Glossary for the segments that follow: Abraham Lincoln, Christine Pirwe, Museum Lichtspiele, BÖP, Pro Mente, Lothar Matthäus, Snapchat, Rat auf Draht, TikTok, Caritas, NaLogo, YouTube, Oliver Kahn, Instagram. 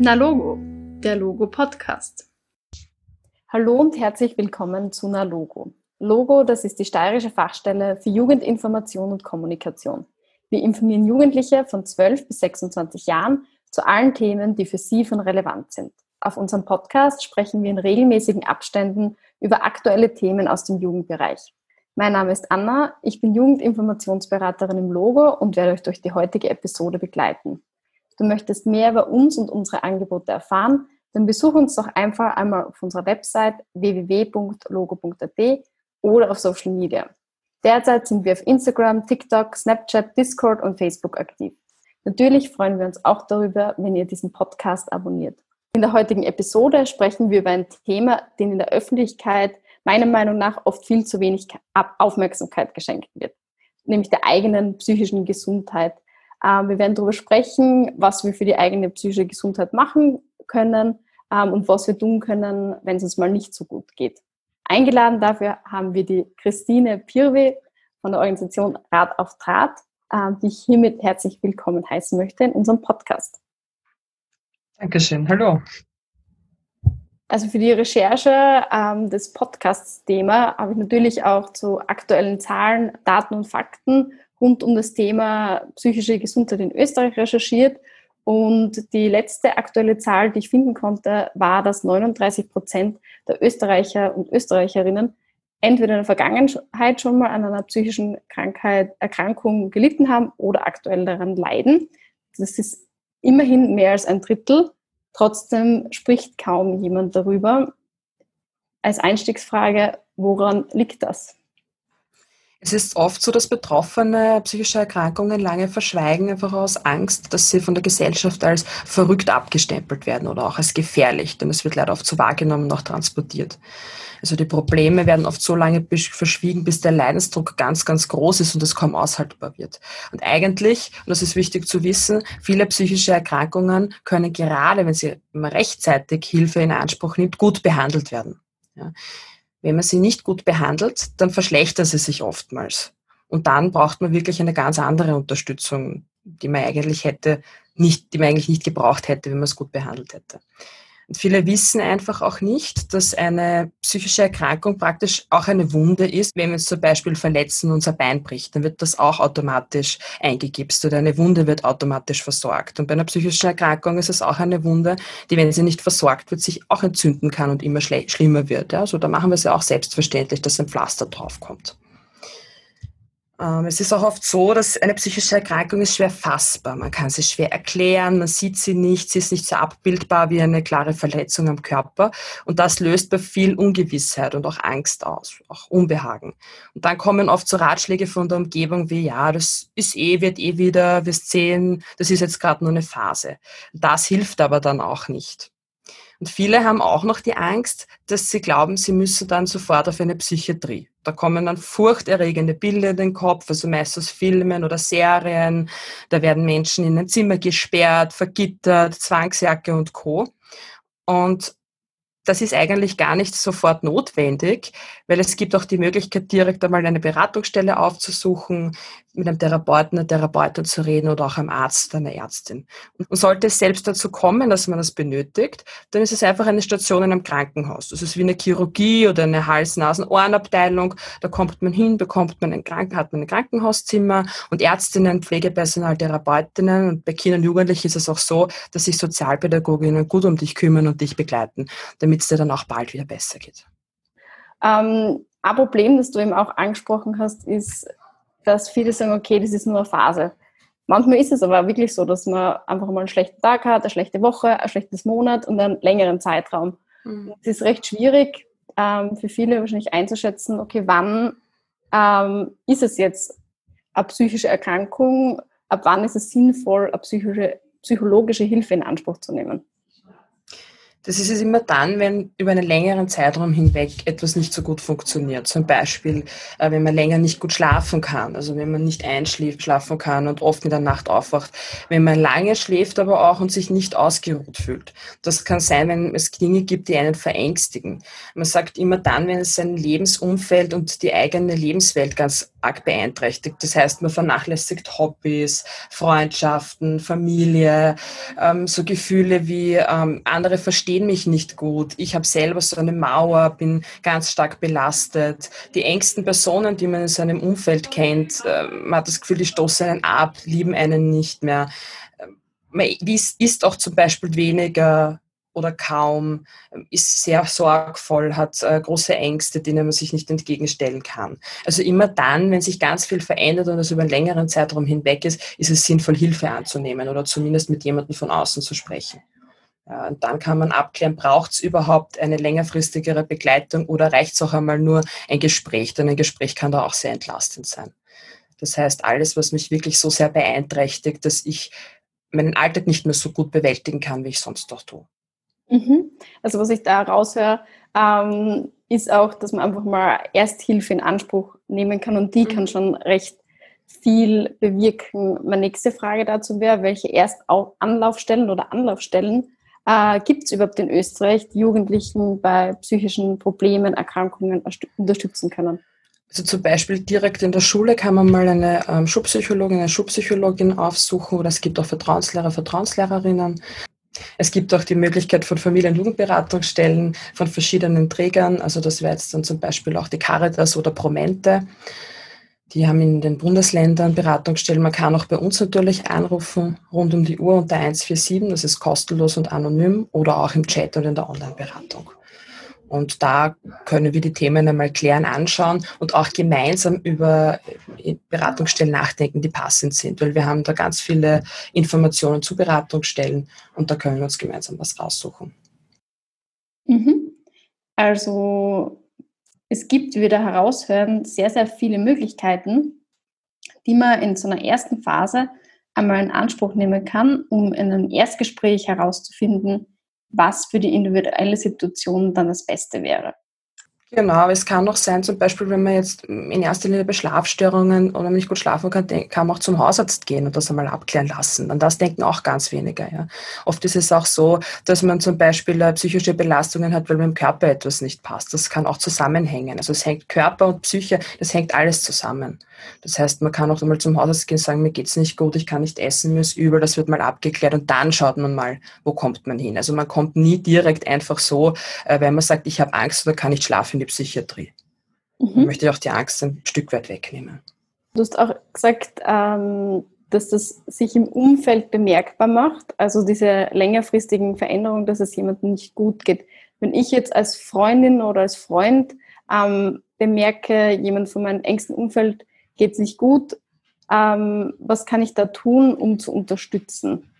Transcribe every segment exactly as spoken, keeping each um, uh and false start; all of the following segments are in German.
NaLogo, der Logo-Podcast. Hallo und herzlich willkommen zu NaLogo. Logo, das ist die steirische Fachstelle für Jugendinformation und Kommunikation. Wir informieren Jugendliche von zwölf bis sechsundzwanzig Jahren zu allen Themen, die für sie von Relevanz sind. Auf unserem Podcast sprechen wir in regelmäßigen Abständen über aktuelle Themen aus dem Jugendbereich. Mein Name ist Anna, ich bin Jugendinformationsberaterin im Logo und werde euch durch die heutige Episode begleiten. Du möchtest mehr über uns und unsere Angebote erfahren? Dann besuch uns doch einfach einmal auf unserer Website w w w punkt logo punkt a t oder auf Social Media. Derzeit sind wir auf Instagram, TikTok, Snapchat, Discord und Facebook aktiv. Natürlich freuen wir uns auch darüber, wenn ihr diesen Podcast abonniert. In der heutigen Episode sprechen wir über ein Thema, dem in der Öffentlichkeit meiner Meinung nach oft viel zu wenig Aufmerksamkeit geschenkt wird, nämlich der eigenen psychischen Gesundheit. Wir werden darüber sprechen, was wir für die eigene psychische Gesundheit machen können und was wir tun können, wenn es uns mal nicht so gut geht. Eingeladen dafür haben wir die Christine Pirwe von der Organisation Rat auf Draht, die ich hiermit herzlich willkommen heißen möchte in unserem Podcast. Dankeschön, hallo. Also für die Recherche ähm, des Podcasts-Thema habe ich natürlich auch zu aktuellen Zahlen, Daten und Fakten rund um das Thema psychische Gesundheit in Österreich recherchiert. Und die letzte aktuelle Zahl, die ich finden konnte, war, dass neununddreißig Prozent der Österreicher und Österreicherinnen entweder in der Vergangenheit schon mal an einer psychischen Krankheit, Erkrankung gelitten haben oder aktuell daran leiden. Das ist immerhin mehr als ein Drittel. Trotzdem spricht kaum jemand darüber. Als Einstiegsfrage, woran liegt das? Es ist oft so, dass Betroffene psychischer Erkrankungen lange verschweigen, einfach aus Angst, dass sie von der Gesellschaft als verrückt abgestempelt werden oder auch als gefährlich, denn es wird leider oft so wahrgenommen und auch transportiert. Also die Probleme werden oft so lange verschwiegen, bis der Leidensdruck ganz, ganz groß ist und es kaum aushaltbar wird. Und eigentlich, und das ist wichtig zu wissen, viele psychische Erkrankungen können gerade, wenn sie rechtzeitig Hilfe in Anspruch nimmt, gut behandelt werden. Ja. Wenn man sie nicht gut behandelt, dann verschlechtern sie sich oftmals. Und dann braucht man wirklich eine ganz andere Unterstützung, die man eigentlich hätte, nicht, die man eigentlich nicht gebraucht hätte, wenn man es gut behandelt hätte. Und viele wissen einfach auch nicht, dass eine psychische Erkrankung praktisch auch eine Wunde ist. Wenn wir uns zum Beispiel verletzen und unser Bein bricht, dann wird das auch automatisch eingegipst oder eine Wunde wird automatisch versorgt. Und bei einer psychischen Erkrankung ist es auch eine Wunde, die, wenn sie nicht versorgt wird, sich auch entzünden kann und immer schle- schlimmer wird. Ja? Also da machen wir es ja auch selbstverständlich, dass ein Pflaster draufkommt. Es ist auch oft so, dass eine psychische Erkrankung ist schwer fassbar. Man kann sie schwer erklären, man sieht sie nicht, sie ist nicht so abbildbar wie eine klare Verletzung am Körper. Und das löst bei viel Ungewissheit und auch Angst aus, auch Unbehagen. Und dann kommen oft so Ratschläge von der Umgebung wie, ja, das ist eh, wird eh wieder, wirst sehen, das ist jetzt gerade nur eine Phase. Das hilft aber dann auch nicht. Und viele haben auch noch die Angst, dass sie glauben, sie müssen dann sofort auf eine Psychiatrie. Da kommen dann furchterregende Bilder in den Kopf, also meistens Filmen oder Serien. Da werden Menschen in ein Zimmer gesperrt, vergittert, Zwangsjacke und Co. Und das ist eigentlich gar nicht sofort notwendig, weil es gibt auch die Möglichkeit, direkt einmal eine Beratungsstelle aufzusuchen, mit einem Therapeuten, einer Therapeutin zu reden oder auch einem Arzt, einer Ärztin. Und sollte es selbst dazu kommen, dass man das benötigt, dann ist es einfach eine Station in einem Krankenhaus. Das ist wie eine Chirurgie oder eine Hals-Nasen-Ohrenabteilung. Da kommt man hin, bekommt man ein Kranken- hat man ein Krankenhauszimmer und Ärztinnen, Pflegepersonal, Therapeutinnen. Und bei Kindern und Jugendlichen ist es auch so, dass sich Sozialpädagoginnen gut um dich kümmern und dich begleiten, damit es dir dann auch bald wieder besser geht. Ähm, ein Problem, das du eben auch angesprochen hast, ist, dass viele sagen, okay, das ist nur eine Phase. Manchmal ist es aber wirklich so, dass man einfach mal einen schlechten Tag hat, eine schlechte Woche, ein schlechtes Monat und einen längeren Zeitraum. Mhm. Es ist recht schwierig ähm, für viele wahrscheinlich einzuschätzen, okay, wann ähm, ist es jetzt eine psychische Erkrankung, ab wann ist es sinnvoll, eine psychische, psychologische Hilfe in Anspruch zu nehmen? Das ist es immer dann, wenn über einen längeren Zeitraum hinweg etwas nicht so gut funktioniert. Zum Beispiel, äh, wenn man länger nicht gut schlafen kann, also wenn man nicht einschläft, schlafen kann und oft in der Nacht aufwacht. Wenn man lange schläft aber auch und sich nicht ausgeruht fühlt. Das kann sein, wenn es Dinge gibt, die einen verängstigen. Man sagt immer dann, wenn es sein Lebensumfeld und die eigene Lebenswelt ganz arg beeinträchtigt. Das heißt, man vernachlässigt Hobbys, Freundschaften, Familie, ähm, so Gefühle wie ähm, andere verstehen mich nicht gut, ich habe selber so eine Mauer, bin ganz stark belastet. Die engsten Personen, die man in seinem Umfeld kennt, äh, man hat das Gefühl, die stoßen einen ab, lieben einen nicht mehr. Man isst auch zum Beispiel weniger oder kaum, ist sehr sorgvoll, hat äh, große Ängste, denen man sich nicht entgegenstellen kann. Also immer dann, wenn sich ganz viel verändert und es über einen längeren Zeitraum hinweg ist, ist es sinnvoll, Hilfe anzunehmen oder zumindest mit jemandem von außen zu sprechen. Äh, und dann kann man abklären, braucht es überhaupt eine längerfristigere Begleitung oder reicht es auch einmal nur ein Gespräch, denn ein Gespräch kann da auch sehr entlastend sein. Das heißt, alles, was mich wirklich so sehr beeinträchtigt, dass ich meinen Alltag nicht mehr so gut bewältigen kann, wie ich sonst doch tue. Mhm. Also was ich da raushöre, ähm, ist auch, dass man einfach mal Ersthilfe in Anspruch nehmen kann und die mhm. kann schon recht viel bewirken. Meine nächste Frage dazu wäre, welche Erstanlaufstellen oder Anlaufstellen äh, gibt es überhaupt in Österreich, die Jugendlichen bei psychischen Problemen, Erkrankungen unterstützen können? Also zum Beispiel direkt in der Schule kann man mal eine ähm, Schulpsychologin, eine Schulpsychologin aufsuchen oder es gibt auch Vertrauenslehrer, Vertrauenslehrerinnen. Es gibt auch die Möglichkeit von Familien- und Jugendberatungsstellen, von verschiedenen Trägern, also das wäre jetzt dann zum Beispiel auch die Caritas oder Pro Mente. Die haben in den Bundesländern Beratungsstellen. Man kann auch bei uns natürlich anrufen, rund um die Uhr unter eins vier sieben, das ist kostenlos und anonym, oder auch im Chat und in der Online-Beratung. Und da können wir die Themen einmal klären, anschauen und auch gemeinsam über Beratungsstellen nachdenken, die passend sind, weil wir haben da ganz viele Informationen zu Beratungsstellen und da können wir uns gemeinsam was raussuchen. Mhm. Also es gibt, wie wir da heraushören, sehr, sehr viele Möglichkeiten, die man in so einer ersten Phase einmal in Anspruch nehmen kann, um in einem Erstgespräch herauszufinden, was für die individuelle Situation dann das Beste wäre. Genau, aber es kann auch sein, zum Beispiel, wenn man jetzt in erster Linie bei Schlafstörungen oder nicht gut schlafen kann, kann man auch zum Hausarzt gehen und das einmal abklären lassen. An das denken auch ganz wenige. Ja. Oft ist es auch so, dass man zum Beispiel psychische Belastungen hat, weil mit dem Körper etwas nicht passt. Das kann auch zusammenhängen. Also es hängt Körper und Psyche, das hängt alles zusammen. Das heißt, man kann auch einmal zum Hausarzt gehen und sagen, mir geht's nicht gut, ich kann nicht essen, mir ist übel, das wird mal abgeklärt und dann schaut man mal, wo kommt man hin. Also man kommt nie direkt einfach so, wenn man sagt, ich habe Angst oder kann nicht schlafen, in die Psychiatrie. Mhm. Man möchte auch die Angst ein Stück weit wegnehmen. Du hast auch gesagt, ähm, dass das sich im Umfeld bemerkbar macht, also diese längerfristigen Veränderungen, dass es jemandem nicht gut geht. Wenn ich jetzt als Freundin oder als Freund ähm, bemerke, jemand von meinem engsten Umfeld geht es nicht gut, ähm, was kann ich da tun, um zu unterstützen?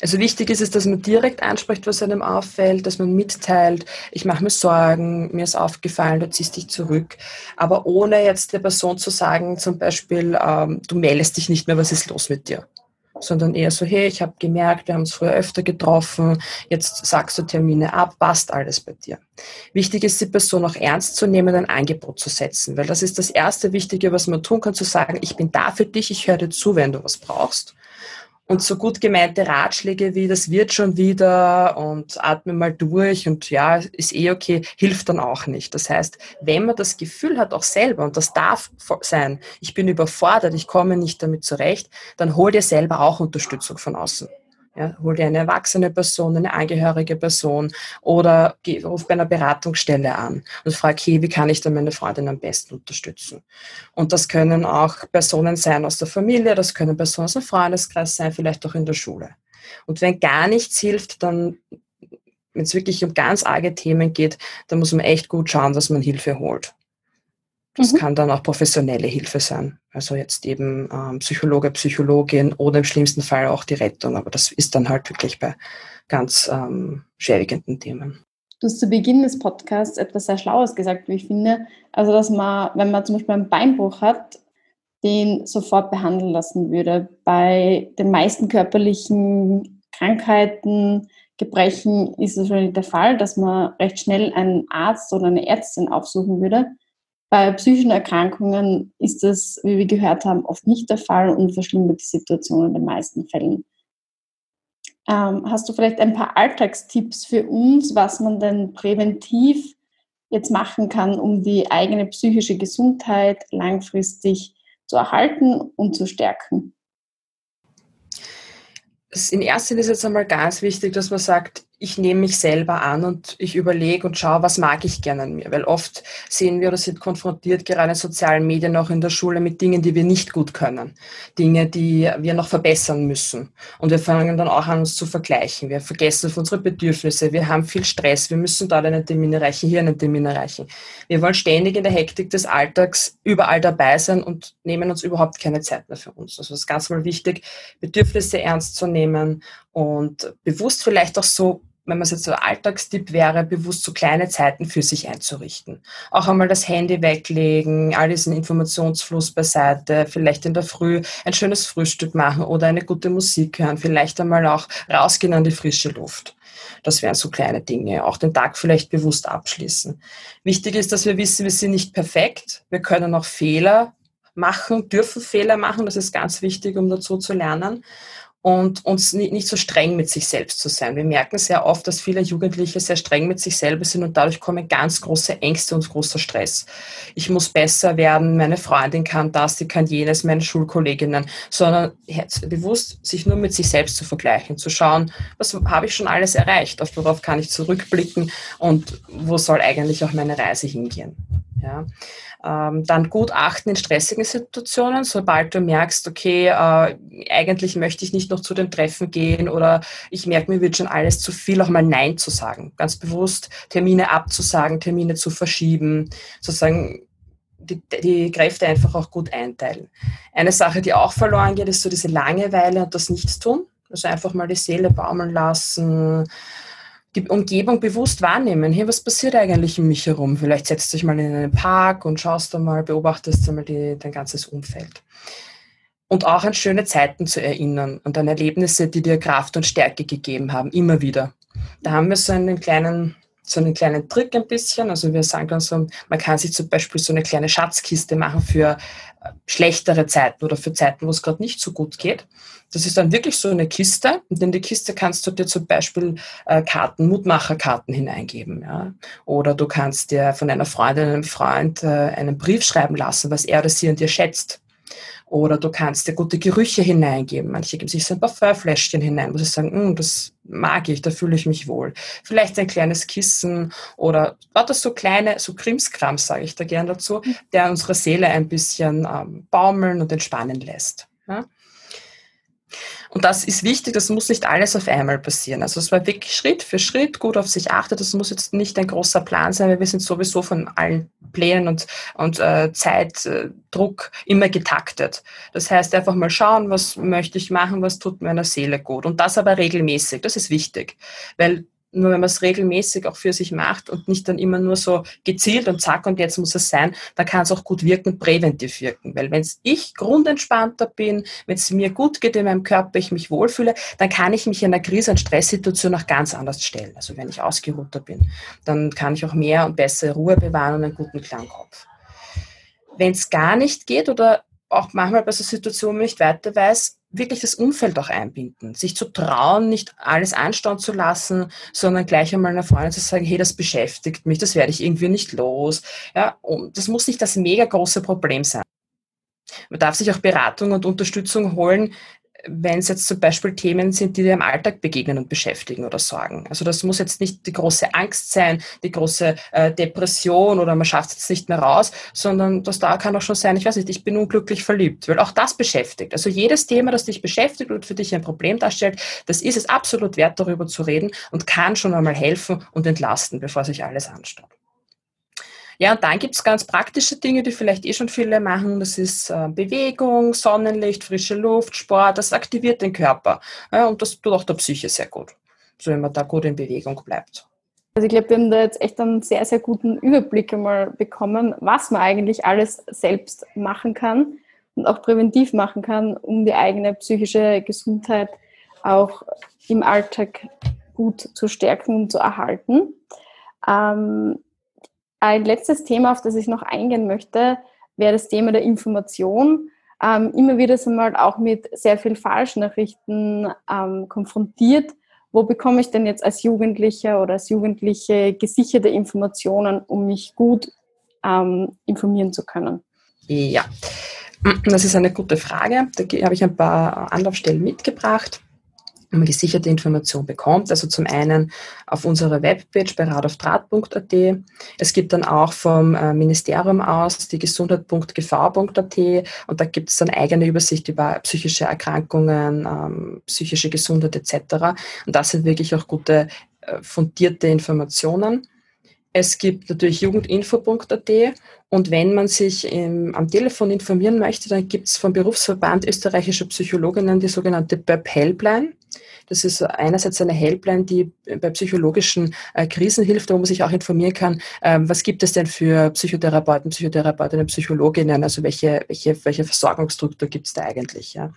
Also wichtig ist es, dass man direkt anspricht, was einem auffällt, dass man mitteilt, ich mache mir Sorgen, mir ist aufgefallen, du ziehst dich zurück. Aber ohne jetzt der Person zu sagen, zum Beispiel, ähm, du meldest dich nicht mehr, was ist los mit dir? Sondern eher so, hey, ich habe gemerkt, wir haben uns früher öfter getroffen, jetzt sagst du Termine ab, passt alles bei dir. Wichtig ist, die Person auch ernst zu nehmen, ein Angebot zu setzen, weil das ist das erste Wichtige, was man tun kann, zu sagen, ich bin da für dich, ich höre dir zu, wenn du was brauchst. Und so gut gemeinte Ratschläge wie, das wird schon wieder und atme mal durch und ja, ist eh okay, hilft dann auch nicht. Das heißt, wenn man das Gefühl hat, auch selber, und das darf sein, ich bin überfordert, ich komme nicht damit zurecht, dann hol dir selber auch Unterstützung von außen. Ja, hol dir eine erwachsene Person, eine angehörige Person oder geh, ruf bei einer Beratungsstelle an und frag, hey, wie kann ich denn meine Freundin am besten unterstützen? Und das können auch Personen sein aus der Familie, das können Personen aus dem Freundeskreis sein, vielleicht auch in der Schule. Und wenn gar nichts hilft, dann, wenn es wirklich um ganz arge Themen geht, dann muss man echt gut schauen, dass man Hilfe holt. Das mhm. kann dann auch professionelle Hilfe sein. Also jetzt eben ähm, Psychologe, Psychologin oder im schlimmsten Fall auch die Rettung. Aber das ist dann halt wirklich bei ganz ähm, schwerwiegenden Themen. Du hast zu Beginn des Podcasts etwas sehr Schlaues gesagt, wie ich finde. Also dass man, wenn man zum Beispiel einen Beinbruch hat, den sofort behandeln lassen würde. Bei den meisten körperlichen Krankheiten Gebrechen ist es schon der Fall, dass man recht schnell einen Arzt oder eine Ärztin aufsuchen würde. Bei psychischen Erkrankungen ist das, wie wir gehört haben, oft nicht der Fall und verschlimmert die Situation in den meisten Fällen. Ähm, hast du vielleicht ein paar Alltagstipps für uns, was man denn präventiv jetzt machen kann, um die eigene psychische Gesundheit langfristig zu erhalten und zu stärken? In erster Linie ist jetzt einmal ganz wichtig, dass man sagt, ich nehme mich selber an und ich überlege und schaue, was mag ich gerne an mir. Weil oft sehen wir oder sind konfrontiert, gerade in sozialen Medien, auch in der Schule, mit Dingen, die wir nicht gut können. Dinge, die wir noch verbessern müssen. Und wir fangen dann auch an, uns zu vergleichen. Wir vergessen unsere Bedürfnisse. Wir haben viel Stress. Wir müssen dort einen Termin erreichen, hier einen Termin erreichen. Wir wollen ständig in der Hektik des Alltags überall dabei sein und nehmen uns überhaupt keine Zeit mehr für uns. Also es ist ganz mal wichtig, Bedürfnisse ernst zu nehmen und bewusst vielleicht auch so, wenn man es jetzt so ein Alltagstipp wäre, bewusst so kleine Zeiten für sich einzurichten. Auch einmal das Handy weglegen, all diesen Informationsfluss beiseite, vielleicht in der Früh ein schönes Frühstück machen oder eine gute Musik hören, vielleicht einmal auch rausgehen an die frische Luft. Das wären so kleine Dinge. Auch den Tag vielleicht bewusst abschließen. Wichtig ist, dass wir wissen, wir sind nicht perfekt. Wir können auch Fehler machen, dürfen Fehler machen. Das ist ganz wichtig, um dazu zu lernen. Und uns nicht so streng mit sich selbst zu sein. Wir merken sehr oft, dass viele Jugendliche sehr streng mit sich selber sind und dadurch kommen ganz große Ängste und großer Stress. Ich muss besser werden, meine Freundin kann das, die kann jenes, meine Schulkolleginnen, sondern bewusst sich nur mit sich selbst zu vergleichen, zu schauen, was habe ich schon alles erreicht, auf worauf kann ich zurückblicken und wo soll eigentlich auch meine Reise hingehen. Ja. Ähm, dann gut achten in stressigen Situationen, sobald du merkst, okay, äh, eigentlich möchte ich nicht noch zu dem Treffen gehen oder ich merke, mir wird schon alles zu viel, auch mal Nein zu sagen. Ganz bewusst Termine abzusagen, Termine zu verschieben, sozusagen die, die Kräfte einfach auch gut einteilen. Eine Sache, die auch verloren geht, ist so diese Langeweile und das Nichtstun. Also einfach mal die Seele baumeln lassen, die Umgebung bewusst wahrnehmen. Hey, was passiert eigentlich um mich herum? Vielleicht setzt du dich mal in einen Park und schaust da mal, beobachtest da mal die, dein ganzes Umfeld. Und auch an schöne Zeiten zu erinnern und an Erlebnisse, die dir Kraft und Stärke gegeben haben, immer wieder. Da haben wir so einen kleinen, so einen kleinen Trick ein bisschen. Also wir sagen dann so, man kann sich zum Beispiel so eine kleine Schatzkiste machen für schlechtere Zeiten oder für Zeiten, wo es gerade nicht so gut geht. Das ist dann wirklich so eine Kiste und in die Kiste kannst du dir zum Beispiel Karten, Mutmacherkarten hineingeben. Ja? Oder du kannst dir von einer Freundin, einem Freund einen Brief schreiben lassen, was er oder sie an dir schätzt. Oder du kannst dir gute Gerüche hineingeben. Manche geben sich so ein Parfümfläschchen hinein, wo sie sagen, das mag ich, da fühle ich mich wohl. Vielleicht ein kleines Kissen oder lauter so kleine, so Krimskrams, sage ich da gern dazu, der unsere Seele ein bisschen ähm, baumeln und entspannen lässt. Ja? Und das ist wichtig, das muss nicht alles auf einmal passieren. Also es war wirklich Schritt für Schritt, gut auf sich achtet. Das muss jetzt nicht ein großer Plan sein, weil wir sind sowieso von allen Plänen und, und äh, Zeitdruck äh, immer getaktet. Das heißt, einfach mal schauen, was möchte ich machen, was tut meiner Seele gut. Und das aber regelmäßig, das ist wichtig. Weil nur wenn man es regelmäßig auch für sich macht und nicht dann immer nur so gezielt und zack und jetzt muss es sein, dann kann es auch gut wirken, präventiv wirken. Weil wenn ich grundentspannter bin, wenn es mir gut geht in meinem Körper, ich mich wohlfühle, dann kann ich mich in einer Krise- und Stresssituation auch ganz anders stellen. Also wenn ich ausgeruhter bin, dann kann ich auch mehr und bessere Ruhe bewahren und einen guten Klangkopf. Wenn es gar nicht geht oder auch manchmal bei so Situationen nicht weiter weiß, wirklich das Umfeld auch einbinden, sich zu trauen, nicht alles anstauen zu lassen, sondern gleich einmal einer Freundin zu sagen, hey, das beschäftigt mich, das werde ich irgendwie nicht los. Ja, und das muss nicht das mega große Problem sein. Man darf sich auch Beratung und Unterstützung holen, wenn es jetzt zum Beispiel Themen sind, die dir im Alltag begegnen und beschäftigen oder sorgen. Also das muss jetzt nicht die große Angst sein, die große äh, Depression oder man schafft es jetzt nicht mehr raus, sondern das da kann auch schon sein, ich weiß nicht, ich bin unglücklich verliebt, weil auch das beschäftigt. Also jedes Thema, das dich beschäftigt und für dich ein Problem darstellt, das ist es absolut wert, darüber zu reden und kann schon einmal helfen und entlasten, bevor sich alles anstaut. Ja, und dann gibt es ganz praktische Dinge, die vielleicht eh schon viele machen. Das ist äh, Bewegung, Sonnenlicht, frische Luft, Sport. Das aktiviert den Körper. Ja, und das tut auch der Psyche sehr gut, so wenn man da gut in Bewegung bleibt. Also ich glaube, wir haben da jetzt echt einen sehr, sehr guten Überblick einmal bekommen, was man eigentlich alles selbst machen kann und auch präventiv machen kann, um die eigene psychische Gesundheit auch im Alltag gut zu stärken und zu erhalten. Ähm, ein letztes Thema, auf das ich noch eingehen möchte, wäre das Thema der Information. Ähm, immer wieder sind wir halt auch mit sehr vielen Falschnachrichten ähm, konfrontiert. Wo bekomme ich denn jetzt als Jugendlicher oder als Jugendliche gesicherte Informationen, um mich gut ähm, informieren zu können? Ja, das ist eine gute Frage. Da habe ich ein paar Anlaufstellen mitgebracht, wo man gesicherte Information bekommt. Also zum einen auf unserer Webpage bei rat auf draht punkt a t. Es gibt dann auch vom Ministerium aus die gesundheit punkt g v punkt a t und da gibt es dann eigene Übersicht über psychische Erkrankungen, ähm, psychische Gesundheit et cetera. Und das sind wirklich auch gute, äh, fundierte Informationen. Es gibt natürlich jugendinfo punkt a t und wenn man sich im, am Telefon informieren möchte, dann gibt es vom Berufsverband österreichischer Psychologinnen die sogenannte B Ö P-Helpline. Das ist einerseits eine Helpline, die bei psychologischen äh, Krisen hilft, wo man sich auch informieren kann, ähm, was gibt es denn für Psychotherapeuten, Psychotherapeutinnen, Psychologinnen, also welche, welche, welche Versorgungsstruktur gibt es da eigentlich. Ja.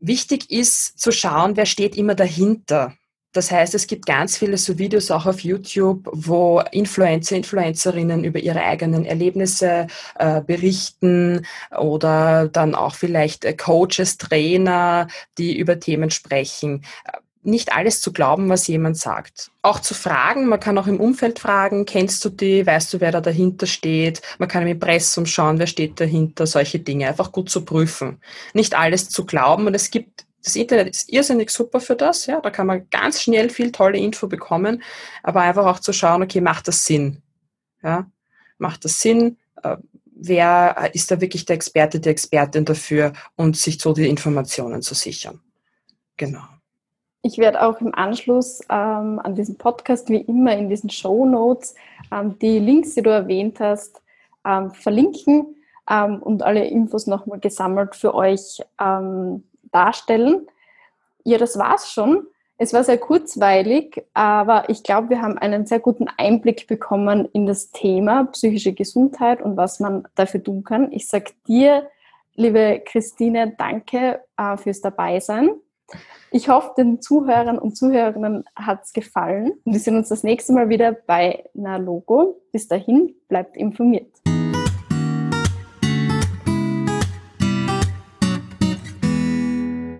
Wichtig ist zu schauen, wer steht immer dahinter. Das heißt, es gibt ganz viele so Videos auch auf YouTube, wo Influencer, Influencerinnen über ihre eigenen Erlebnisse äh, berichten oder dann auch vielleicht äh, Coaches, Trainer, die über Themen sprechen. Nicht alles zu glauben, was jemand sagt. Auch zu fragen, man kann auch im Umfeld fragen, kennst du die, weißt du, wer da dahinter steht, man kann im Impressum schauen, wer steht dahinter, solche Dinge, einfach gut zu prüfen. Nicht alles zu glauben und es gibt Das Internet ist irrsinnig super für das, ja, da kann man ganz schnell viel tolle Info bekommen, aber einfach auch zu schauen, okay, macht das Sinn? Ja, macht das Sinn? Wer ist da wirklich der Experte, die Expertin dafür und sich so die Informationen zu sichern? Genau. Ich werde auch im Anschluss ähm, an diesen Podcast, wie immer in diesen Shownotes, ähm, die Links, die du erwähnt hast, ähm, verlinken ähm, und alle Infos nochmal gesammelt für euch ähm, darstellen. Ja, das war's schon. Es war sehr kurzweilig, aber ich glaube, wir haben einen sehr guten Einblick bekommen in das Thema psychische Gesundheit und was man dafür tun kann. Ich sage dir, liebe Christine, danke äh, fürs Dabeisein. Ich hoffe, den Zuhörern und Zuhörerinnen hat es gefallen. Wir sehen uns das nächste Mal wieder bei NaLogo. Bis dahin, bleibt informiert.